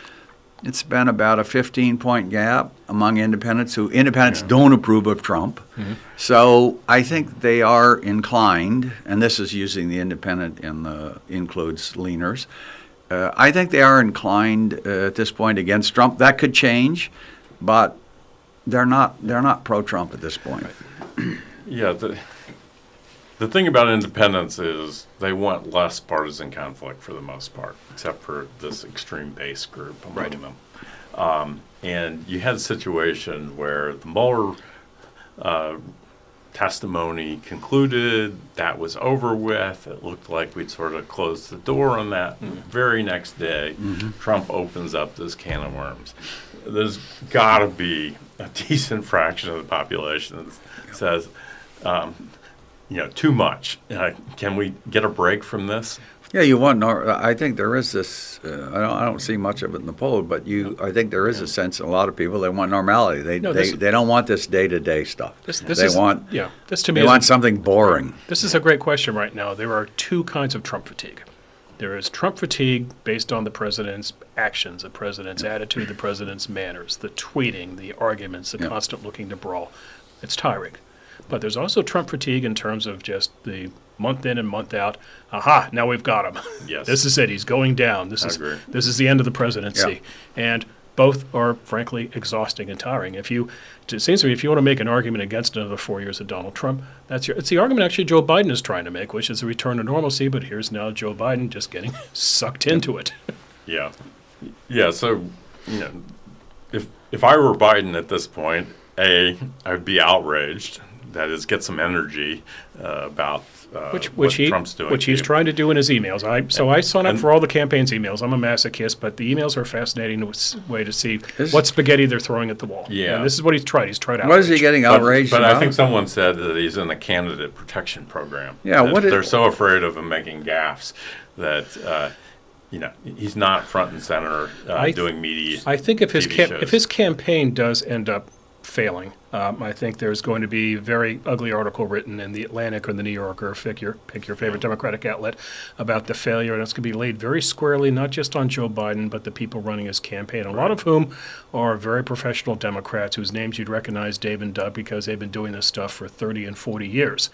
it's been about a fifteen-point gap among independents who independents yeah. don't approve of Trump. Mm-hmm. So I think they are inclined, and this is using the independent in the includes leaners, uh, I think they are inclined uh, at this point against Trump. That could change, but... They're not. They're not pro-Trump at this point. Yeah. The, the thing about independents is they want less partisan conflict for the most part, except for this extreme base group among right. them. Um, and you had a situation where the Mueller uh, testimony concluded. That was over with. It looked like we'd sort of closed the door on that. And the very next day, mm-hmm. Trump opens up this can of worms. There's got to be a decent fraction of the population that says, um, you know, too much. Uh, can we get a break from this? Yeah, you want. I think there is this. Uh, I don't. I don't see much of it in the poll, but you. I think there is a sense in a lot of people they want normality. They no, they, they don't want this day-to-day stuff. This, this they is, want. Yeah. This to me. They want something boring. This is a great question right now. There are two kinds of Trump fatigue. There is Trump fatigue based on the president's actions, the president's yeah. attitude, the president's manners, the tweeting, the arguments, the yeah. constant looking to brawl. It's tiring. But there's also Trump fatigue in terms of just the month in and month out. Aha, now we've got him. Yes. This is it. He's going down. This I is agree. This is the end of the presidency. Yeah. And both are, frankly, exhausting and tiring. If you, it seems to me, if you want to make an argument against another four years of Donald Trump, that's your. It's the argument actually Joe Biden is trying to make, which is a return to normalcy. But here's now Joe Biden just getting sucked into it. Yeah, yeah. So, you know, if if I were Biden at this point, A, I'd be outraged that is, get some energy uh, about uh, which, which what he, Trump's doing. Which he's trying to do in his emails. I So and, I sign up for all the campaign's emails. I'm a masochist, but the emails are a fascinating way to see what spaghetti they're throwing at the wall. Yeah. And this is what he's tried. He's tried outrage. What is he getting outraged But, but I think someone said that he's in a candidate protection program. Yeah, what is, They're so afraid of him making gaffes that uh, you know, he's not front and center uh, I th- doing media I think if his cam- if his campaign does end up failing, um, I think there's going to be a very ugly article written in The Atlantic or The New Yorker, pick your, pick your favorite Democratic outlet, about the failure. And it's going to be laid very squarely, not just on Joe Biden, but the people running his campaign, a lot of whom are very professional Democrats whose names you'd recognize, Dave and Doug, because they've been doing this stuff for thirty and forty years.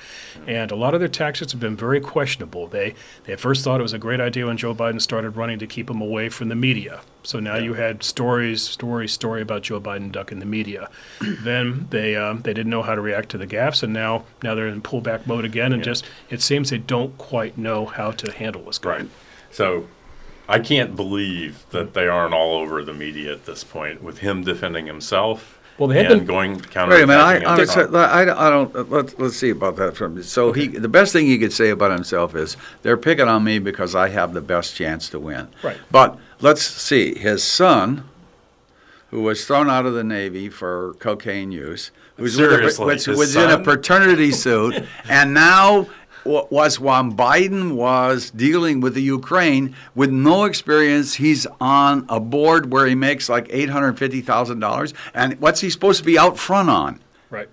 And a lot of their tactics have been very questionable. They, they at first thought it was a great idea when Joe Biden started running to keep him away from the media. So now you had stories, story, story about Joe Biden ducking the media. Then they um, they didn't know how to react to the gaffes, and now now they're in pullback mode again, and yeah. just it seems they don't quite know how to handle this guy. Right. So I can't believe that they aren't all over the media at this point with him defending himself. Well, they have been going counter. Wait a minute, I, I, I, I don't. Let's let's see about that for a minute. So okay. he, the best thing he could say about himself is they're picking on me because I have the best chance to win. Right. But let's see, his son, who was thrown out of the Navy for cocaine use, who was, was in a paternity suit, and now. Was when Biden was dealing with the Ukraine with no experience, he's on a board where he makes like eight hundred fifty thousand dollars. And what's he supposed to be out front on? Right.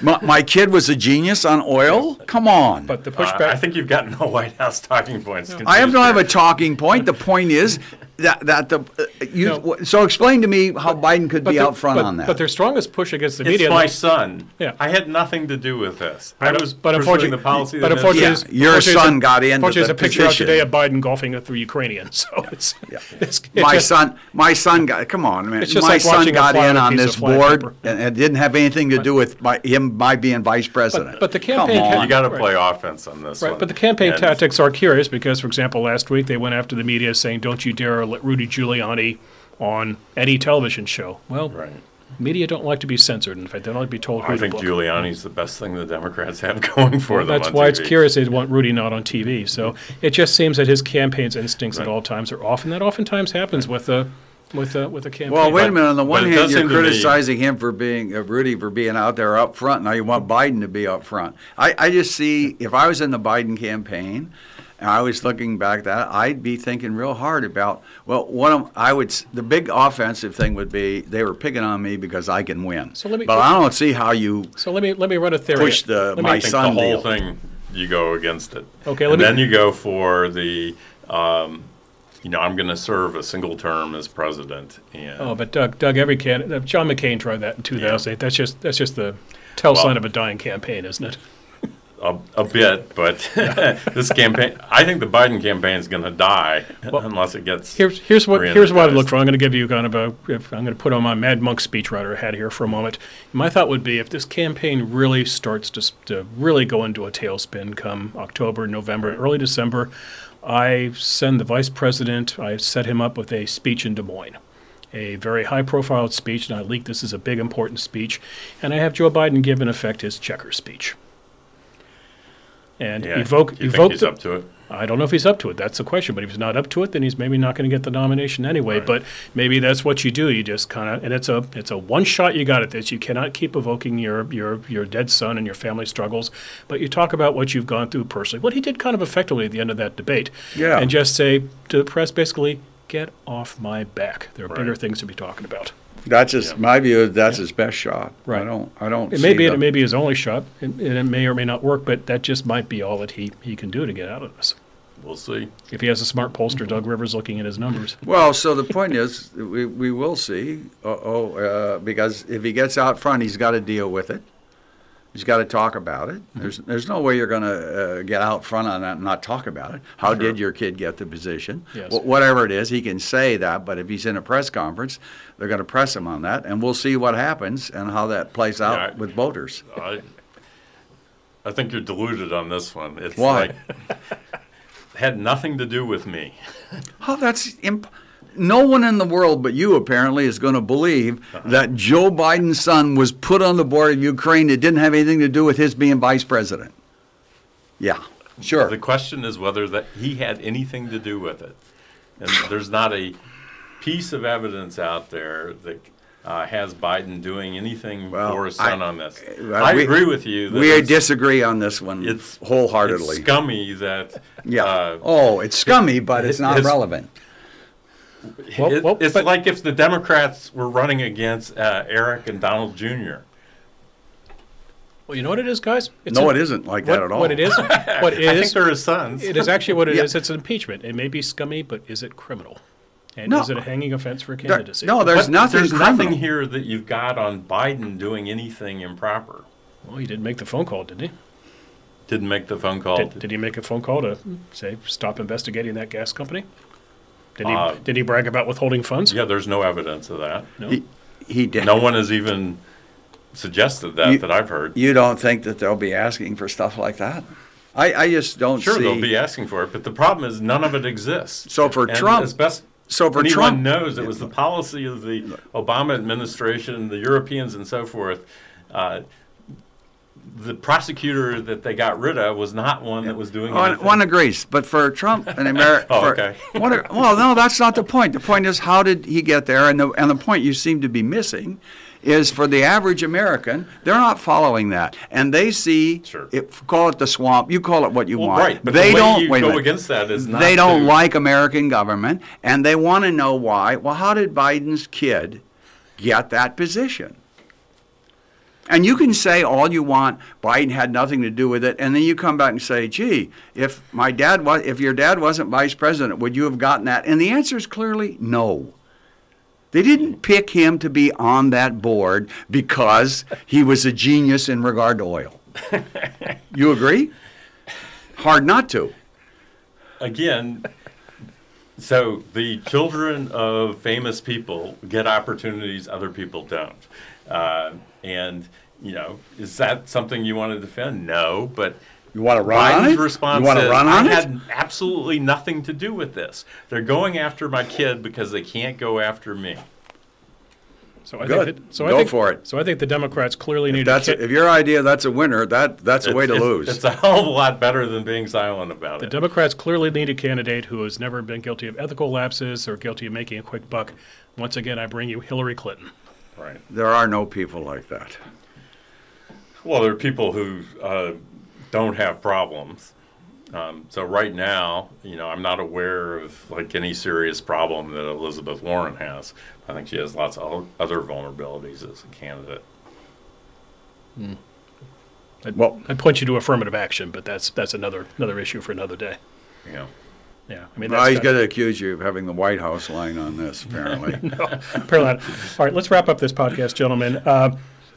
my, my kid was a genius on oil? Come on. But the pushback. Uh, I think you've gotten the White House talking points. No. I have don't have a talking point. The point is that that the uh, you. No. So explain to me how but, Biden could be the, out front but, on that. But their strongest push against the it's media. It's my son. Yeah. I had nothing to do with this. I was but pursuing the policy. But unfortunately, yeah, yeah, your son a, got into the position. There's a picture out today of Biden golfing with the Ukrainian. So it's, yeah. it's, it's my just, son. My son got. Come on, man. My like son got in on this board and it didn't have anything to do with my. Him by being vice president. But, but the campaign Come on. You got to play right. offense on this right. one. But the campaign and tactics are curious because, for example, last week they went after the media saying, don't you dare let Rudy Giuliani on any television show. Well, right. media don't like to be censored. In fact, they don't like to be told well, who I think book. Giuliani's the best thing the Democrats have going for well, them That's why T V. It's curious they want Rudy not on T V. So it just seems that his campaign's instincts right. at all times are off, and that oftentimes happens right. with a With a, with a campaign. Well, wait a minute. On the one hand, you're criticizing him for being, uh, Rudy, for being out there up front. Now you want Biden to be up front. I, I just see, if I was in the Biden campaign, and I was looking back at that, I'd be thinking real hard about, well, one of, I would, the big offensive thing would be they were picking on me because I can win. So let me, but let me, I don't see how you so let me, let me run a theory. Push the, my son the whole deal. Thing, you go against it. Okay, let and me, then you go for the... Um, you know, I'm going to serve a single term as president. And oh, but Doug, Doug, every candidate, John McCain tried that in two thousand eight. Yeah. That's just that's just the tell well, sign of a dying campaign, isn't it? A, a bit, but this campaign, I think the Biden campaign is going to die well, unless it gets. Here's here's what here's what I look for. I'm going to give you kind of a. If I'm going to put on my Mad Monk speechwriter hat here for a moment. My thought would be if this campaign really starts to to really go into a tailspin come October, November, right. early December. I send the vice president, I set him up with a speech in Des Moines, a very high-profile speech, and I leak this is a big, important speech. And I have Joe Biden give, in effect, his checker speech. And yeah, evoke, do you evoke think he's the, up to it? I don't know if he's up to it. That's the question. But if he's not up to it, then he's maybe not going to get the nomination anyway. Right. But maybe that's what you do. You just kind of – and it's a it's a one shot you got at this. You cannot keep evoking your, your, your dead son and your family struggles. But you talk about what you've gone through personally. What he did kind of effectively at the end of that debate. Yeah. And just say to the press basically, get off my back. There are right. bigger things to be talking about. That's his, yeah. my view. That's yeah. his best shot. Right. I don't. I don't. It may see be. The, it may be his only shot, and, and it may or may not work. But that just might be all that he, he can do to get out of this. We'll see if he has a smart pollster, Doug Rivers, looking at his numbers. Well, so the point is, we we will see. Oh, uh, because if he gets out front, he's got to deal with it. He's got to talk about it. Mm-hmm. There's there's no way you're going to uh, get out front on that and not talk about it. How sure. did your kid get the position? Yes. Well, whatever it is, he can say that. But if he's in a press conference, they're going to press him on that. And we'll see what happens and how that plays out yeah, I, with voters. I, I think you're deluded on this one. It's Why? Like, had nothing to do with me. Oh, that's imp- no one in the world but you apparently is going to believe that Joe Biden's son was put on the board of Ukraine. It didn't have anything to do with his being vice president. Yeah, sure. The question is whether that he had anything to do with it. And there's not a piece of evidence out there that uh, has Biden doing anything well, for his son I, on this. Uh, I we, agree with you. That we disagree on this one it's, wholeheartedly. It's scummy that... Yeah. Uh, oh, it's scummy, but it, it's not it's, relevant. It, well, it's but, like if the Democrats were running against uh, Eric and Donald Junior Well, you know what it is, guys? It's no, a, it isn't like what, that at all. What it is? What it I is, think they're his sons. It is actually what it yeah. is. It's an impeachment. It may be scummy, but is it criminal? And no. is it a hanging offense for candidacy? There, no, there's but, nothing There's criminal. nothing here that you've got on Biden doing anything improper. Well, he didn't make the phone call, did he? Didn't make the phone call. Did, did he make a phone call to, say, stop investigating that gas company? Did he, uh, did he brag about withholding funds? Yeah, there's no evidence of that. No, he, he did. No one has even suggested that you, that I've heard. You don't think that they'll be asking for stuff like that? I, I just don't sure, see. Sure, they'll be asking for it, but the problem is none of it exists. So for and Trump, it's best so for anyone Trump, knows it was the policy of the Obama administration, the Europeans, and so forth. Uh, The prosecutor that they got rid of was not one that was doing anything. One, one agrees, but for Trump and America, oh, okay. one, well, no, that's not the point. The point is, how did he get there? And the and the point you seem to be missing is for the average American, they're not following that, and they see sure. it. Call it the swamp. You call it what you well, want. Right, but they the way don't you wait go minute, against that is not they don't to, like American government, and they want to know why. Well, how did Biden's kid get that position? And you can say all you want, Biden had nothing to do with it, and then you come back and say, gee, if my dad was, if your dad wasn't vice president, would you have gotten that? And the answer is clearly no. They didn't pick him to be on that board because he was a genius in regard to oil. You agree? Hard not to. Again, so the children of famous people get opportunities other people don't. Uh, and, you know, is that something you want to defend? No, but you want to run Biden's on it? Response you want to run on I it? had absolutely nothing to do with this. They're going after my kid because they can't go after me. So I Good. think that, so go I think, for it. So I think the Democrats clearly if need that's to. Ki- a, if your idea that's a winner, that that's it's, a way to it's, lose. It's a hell of a lot better than being silent about the it. The Democrats clearly need a candidate who has never been guilty of ethical lapses or guilty of making a quick buck. Once again, I bring you Hillary Clinton. Right. There are no people like that. Well, there are people who uh, don't have problems. Um, so right now, you know, I'm not aware of like any serious problem that Elizabeth Warren has. I think she has lots of other vulnerabilities as a candidate. Hmm. I'd, well, I'd point you to affirmative action, but that's that's another another issue for another day. Yeah. Yeah, I mean, that's well, he's going to accuse you of having the White House lying on this, apparently. No, apparently not. All right, let's wrap up this podcast, gentlemen. Uh,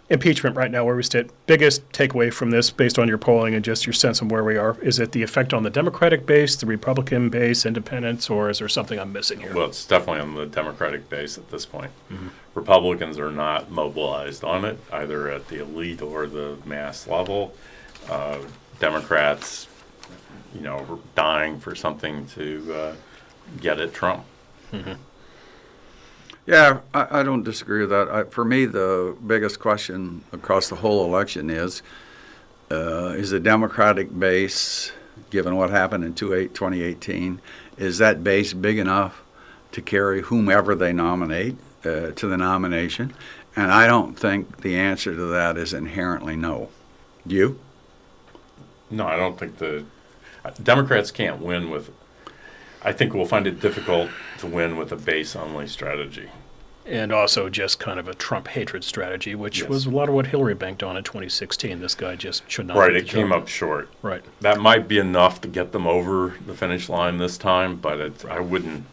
impeachment right now, where we sit. Biggest takeaway from this, based on your polling and just your sense of where we are, is it the effect on the Democratic base, the Republican base, independents, or is there something I'm missing here? Well, it's definitely on the Democratic base at this point. Mm-hmm. Republicans are not mobilized on it, either at the elite or the mass level. Uh, Democrats... you know, we're dying for something to uh, get at Trump. Mm-hmm. Yeah, I, I don't disagree with that. I, for me, the biggest question across the whole election is, uh, is the Democratic base, given what happened in twenty eighteen, is that base big enough to carry whomever they nominate uh, to the nomination? And I don't think the answer to that is inherently no. Do you? No, I don't think the... Democrats can't win with, I think we'll find it difficult to win with a base-only strategy. And also just kind of a Trump hatred strategy, which yes. was a lot of what Hillary banked on in twenty sixteen. This guy just should not. Right, it came up short. Right. That might be enough to get them over the finish line this time, but it, I wouldn't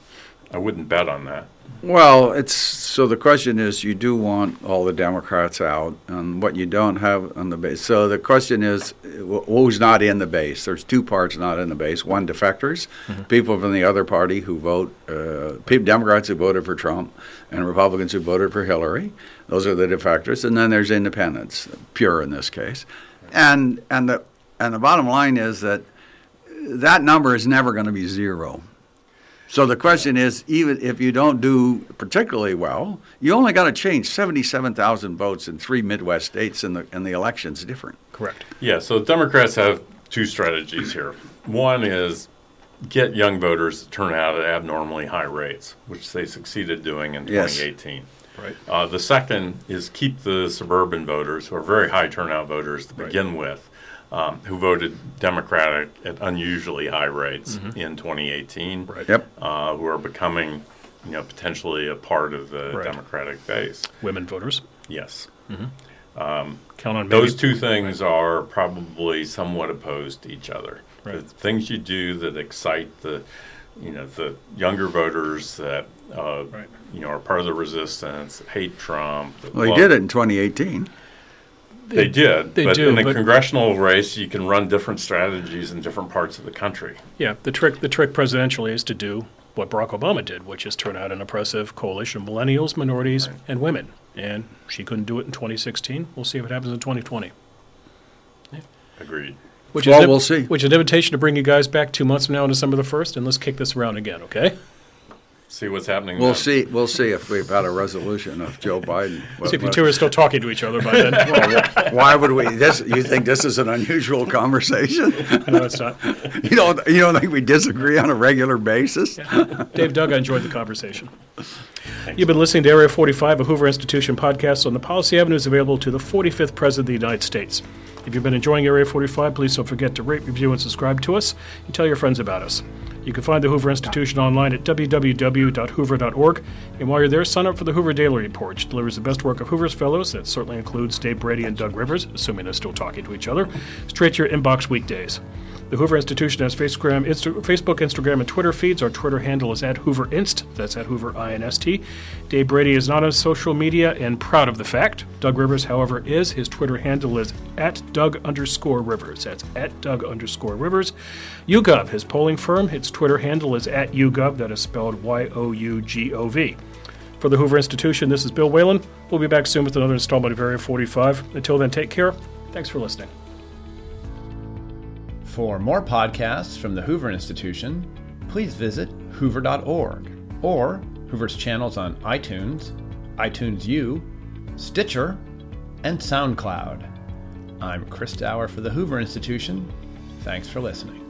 I wouldn't bet on that. Well, it's so the question is you do want all the Democrats out, and what you don't have on the base. So the question is who's not in the base? There's two parts not in the base. One, defectors, mm-hmm. people from the other party who vote, uh, people, Democrats who voted for Trump and Republicans who voted for Hillary. Those are the defectors. And then there's independents, pure in this case. And and the and the bottom line is that that number is never going to be zero. So the question is, even if you don't do particularly well, you only got to change seventy-seven thousand votes in three Midwest states, and the and the election's different. Correct. Yeah, so Democrats have two strategies here. One is get young voters to turn out at abnormally high rates, which they succeeded doing in twenty eighteen. Yes. Right. Uh, the second is keep the suburban voters, who are very high turnout voters to begin right. with, um, who voted Democratic at unusually high rates mm-hmm. in twenty eighteen, right. yep. uh, who are becoming, you know, potentially a part of the right. Democratic base. Women voters. Yes. Mm-hmm. Um, Count on those two things right. are probably somewhat opposed to each other. Right. The things you do that excite the, you know, the younger voters that. Uh, right. You know, are part of the resistance, hate Trump. The well, they did it in twenty eighteen. They, they did, they but do, in the congressional race, you can run different strategies in different parts of the country. Yeah, the trick, the trick presidentially is to do what Barack Obama did, which is turn out an oppressive coalition of millennials, minorities, right. and women. And she couldn't do it in twenty sixteen. We'll see if it happens in twenty twenty. Yeah. Agreed. Which well, is we'll see. Which is an invitation to bring you guys back two months from now on December the first, and let's kick this around again, okay? See what's happening. We'll now. see. We'll see if we've had a resolution of Joe Biden. What, see if you two are still talking to each other by then. Well, why would we? This, you think this is an unusual conversation? No, it's not. You don't. You don't think we disagree on a regular basis? Yeah. Dave, Doug, I enjoyed the conversation. Thanks. You've been listening to Area forty-five, a Hoover Institution podcast on the policy avenues available to the forty-fifth President of the United States. If you've been enjoying Area forty-five, please don't forget to rate, review, and subscribe to us, and tell your friends about us. You can find the Hoover Institution online at w w w dot hoover dot org, and while you're there, sign up for the Hoover Daily Report, which delivers the best work of Hoover's fellows. That certainly includes Dave Brady and Doug Rivers, assuming they're still talking to each other, straight to your inbox weekdays. The Hoover Institution has Instagram, Insta- Facebook, Instagram, and Twitter feeds. Our Twitter handle is at HooverInst. That's at Hoover I N S T. Dave Brady is not on social media and proud of the fact. Doug Rivers, however, is. His Twitter handle is at Doug underscore Rivers. That's at Doug underscore Rivers. YouGov, his polling firm, its Twitter handle is at YouGov. That is spelled Y O U G O V. For the Hoover Institution, this is Bill Whalen. We'll be back soon with another installment of Area forty-five. Until then, take care. Thanks for listening. For more podcasts from the Hoover Institution, please visit hoover dot org or Hoover's channels on iTunes, iTunes U, Stitcher, and SoundCloud. I'm Chris Dower for the Hoover Institution. Thanks for listening.